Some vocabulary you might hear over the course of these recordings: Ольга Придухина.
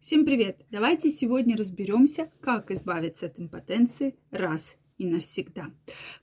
Всем привет! Давайте сегодня разберемся, как избавиться от импотенции раз и навсегда.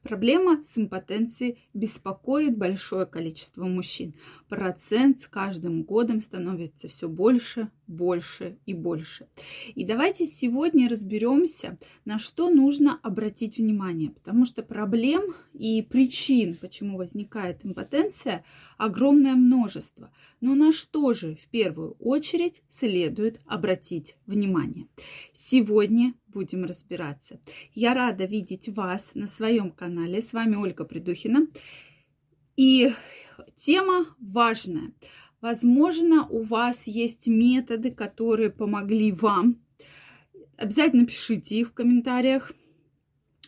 Проблема с импотенцией беспокоит большое количество мужчин. Процент с каждым годом становится все больше, больше и больше. И давайте сегодня разберемся, на что нужно обратить внимание, потому что проблем и причин, почему возникает импотенция, огромное множество. Но на что же в первую очередь следует обратить внимание? Сегодня будем разбираться. Я рада видеть вас на своем канале. С вами Ольга Придухина. И тема важная. Возможно, у вас есть методы, которые помогли вам. Обязательно пишите их в комментариях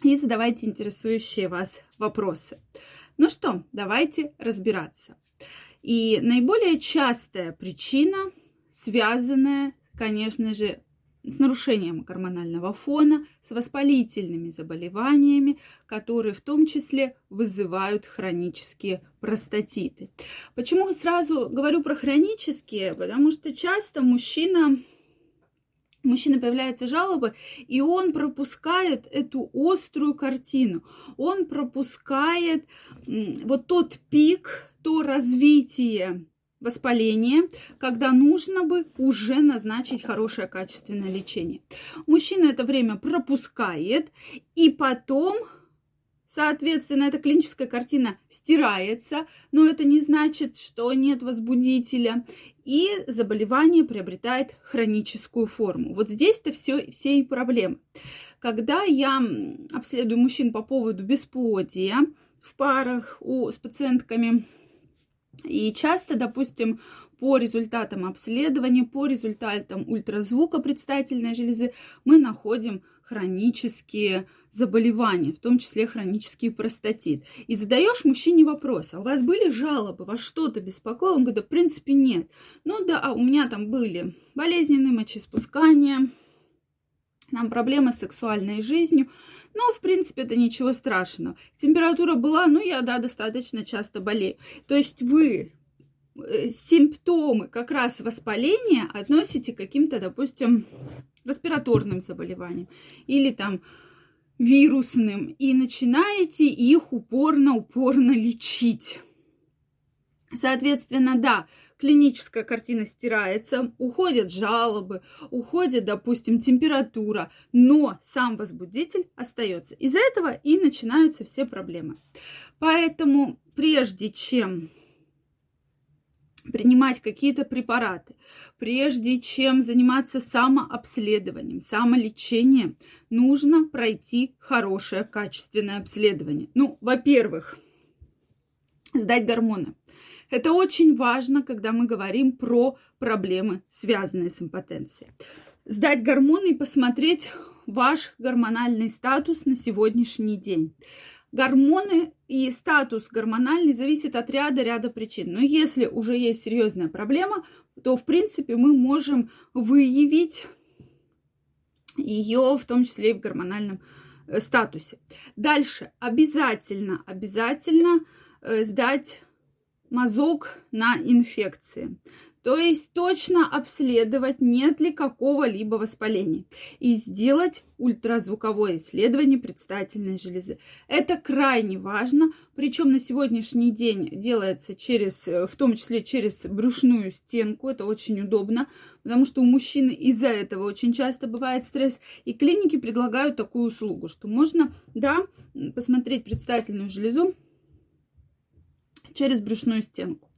и задавайте интересующие вас вопросы. Ну что, давайте разбираться. И наиболее частая причина, связанная, конечно же, с нарушением гормонального фона, с воспалительными заболеваниями, которые в том числе вызывают хронические простатиты. Почему сразу говорю про хронические? Потому что часто у мужчины появляются жалобы, и он пропускает эту острую картину. Он пропускает вот тот пик, то развитие воспаление, когда нужно бы уже назначить хорошее качественное лечение. Мужчина это время пропускает, и потом, соответственно, эта клиническая картина стирается, но это не значит, что нет возбудителя, и заболевание приобретает хроническую форму. Вот здесь-то все и проблемы. Когда я обследую мужчин по поводу бесплодия в парах с пациентками, и часто, допустим, по результатам обследования, по результатам ультразвука предстательной железы мы находим хронические заболевания, в том числе хронический простатит. И задаешь мужчине вопрос: а у вас были жалобы, вас что-то беспокоило? Он говорит: да, в принципе, нет. Ну да, а у меня там были болезненные мочеиспускания, там проблемы с сексуальной жизнью. Но, в принципе, это ничего страшного. Температура была, я достаточно часто болею. То есть вы симптомы как раз воспаления относите к каким-то, допустим, респираторным заболеваниям или там вирусным, и начинаете их упорно лечить. Соответственно, да, клиническая картина стирается, уходят жалобы, уходит, допустим, температура, но сам возбудитель остается. Из-за этого и начинаются все проблемы. Поэтому прежде чем принимать какие-то препараты, прежде чем заниматься самообследованием, самолечением, нужно пройти хорошее качественное обследование. Во-первых, сдать гормоны. Это очень важно, когда мы говорим про проблемы, связанные с импотенцией. Сдать гормоны и посмотреть ваш гормональный статус на сегодняшний день. Гормоны и статус гормональный зависит от ряда причин. Но если уже есть серьезная проблема, то, в принципе, мы можем выявить ее, в том числе и в гормональном статусе. Дальше обязательно сдать мазок на инфекции. То есть точно обследовать, нет ли какого-либо воспаления. И сделать ультразвуковое исследование предстательной железы. Это крайне важно. Причем на сегодняшний день делается в том числе через брюшную стенку. Это очень удобно, потому что у мужчин из-за этого очень часто бывает стресс. И клиники предлагают такую услугу, что можно, посмотреть предстательную железу через брюшную стенку.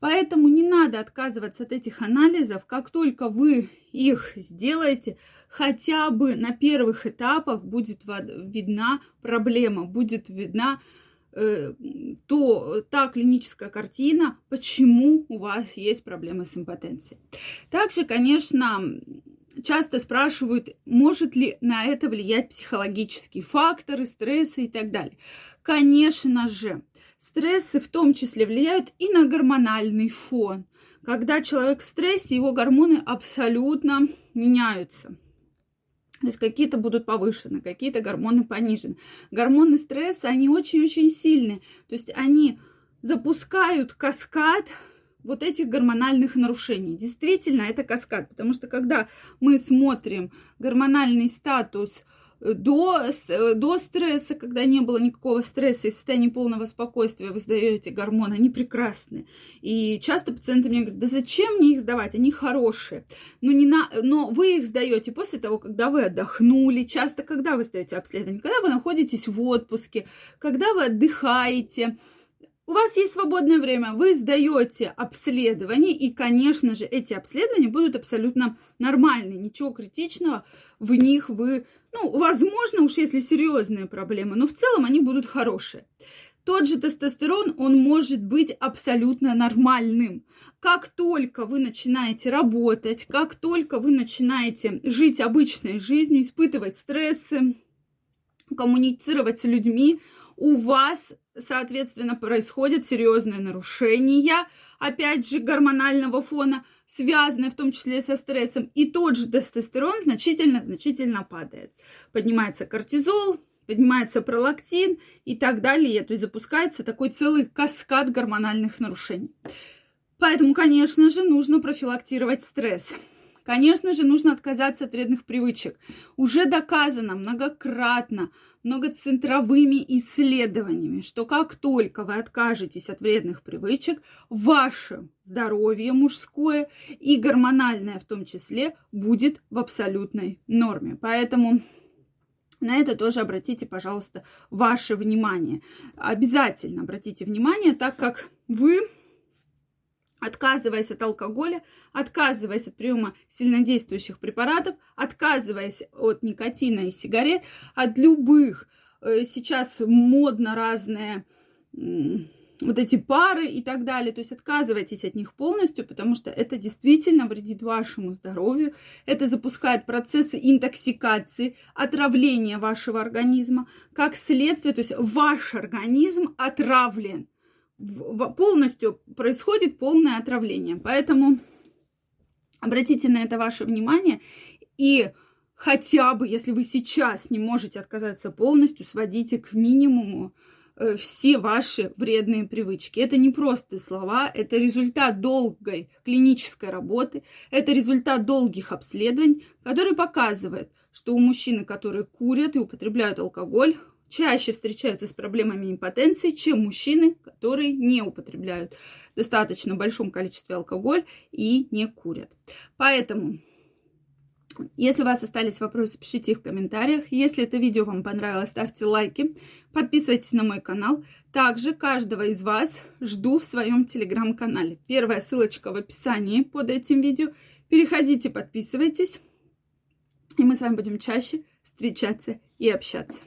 Поэтому не надо отказываться от этих анализов. Как только вы их сделаете, хотя бы на первых этапах будет видна проблема, будет видна та клиническая картина, почему у вас есть проблемы с импотенцией. Также, конечно, часто спрашивают, может ли на это влиять психологические факторы, стрессы и так далее. Конечно же, стрессы в том числе влияют и на гормональный фон. Когда человек в стрессе, его гормоны абсолютно меняются. То есть какие-то будут повышены, какие-то гормоны понижены. Гормоны стресса, они очень-очень сильные. То есть они запускают каскад вот этих гормональных нарушений. Действительно, это каскад, потому что когда мы смотрим гормональный статус до стресса, когда не было никакого стресса и в состоянии полного спокойствия вы сдаете гормоны, они прекрасны. И часто пациенты мне говорят, да зачем мне их сдавать, они хорошие. Но вы их сдаете после того, когда вы отдохнули, часто когда вы сдаете обследование, когда вы находитесь в отпуске, когда вы отдыхаете. У вас есть свободное время, вы сдаете обследование, и, конечно же, эти обследования будут абсолютно нормальные, ничего критичного в них возможно, уж если серьезные проблемы, но в целом они будут хорошие. Тот же тестостерон, он может быть абсолютно нормальным. Как только вы начинаете работать, как только вы начинаете жить обычной жизнью, испытывать стрессы, коммуницировать с людьми, у вас, соответственно, происходят серьезные нарушения, опять же, гормонального фона, связанные в том числе со стрессом. И тот же тестостерон значительно падает. Поднимается кортизол, поднимается пролактин и так далее. То есть запускается такой целый каскад гормональных нарушений. Поэтому, конечно же, нужно профилактировать стресс. Конечно же, нужно отказаться от вредных привычек. Уже доказано многократно, многоцентровыми исследованиями, что как только вы откажетесь от вредных привычек, ваше здоровье мужское и гормональное в том числе будет в абсолютной норме. Поэтому на это тоже обратите, пожалуйста, ваше внимание. Обязательно обратите внимание, так как вы, отказываясь от алкоголя, отказываясь от приема сильнодействующих препаратов, отказываясь от никотина и сигарет, от любых сейчас модно разные вот эти пары и так далее. То есть отказывайтесь от них полностью, потому что это действительно вредит вашему здоровью. Это запускает процессы интоксикации, отравления вашего организма. Как следствие, то есть ваш организм отравлен. Полностью происходит полное отравление. Поэтому обратите на это ваше внимание и хотя бы, если вы сейчас не можете отказаться полностью, сводите к минимуму все ваши вредные привычки. Это не просто слова, это результат долгой клинической работы, это результат долгих обследований, которые показывают, что у мужчин, которые курят и употребляют алкоголь, чаще встречаются с проблемами импотенции, чем мужчины, которые не употребляют в достаточно большом количестве алкоголь и не курят. Поэтому, если у вас остались вопросы, пишите их в комментариях. Если это видео вам понравилось, ставьте лайки, подписывайтесь на мой канал. Также каждого из вас жду в своем телеграм-канале. Первая ссылочка в описании под этим видео. Переходите, подписывайтесь, и мы с вами будем чаще встречаться и общаться.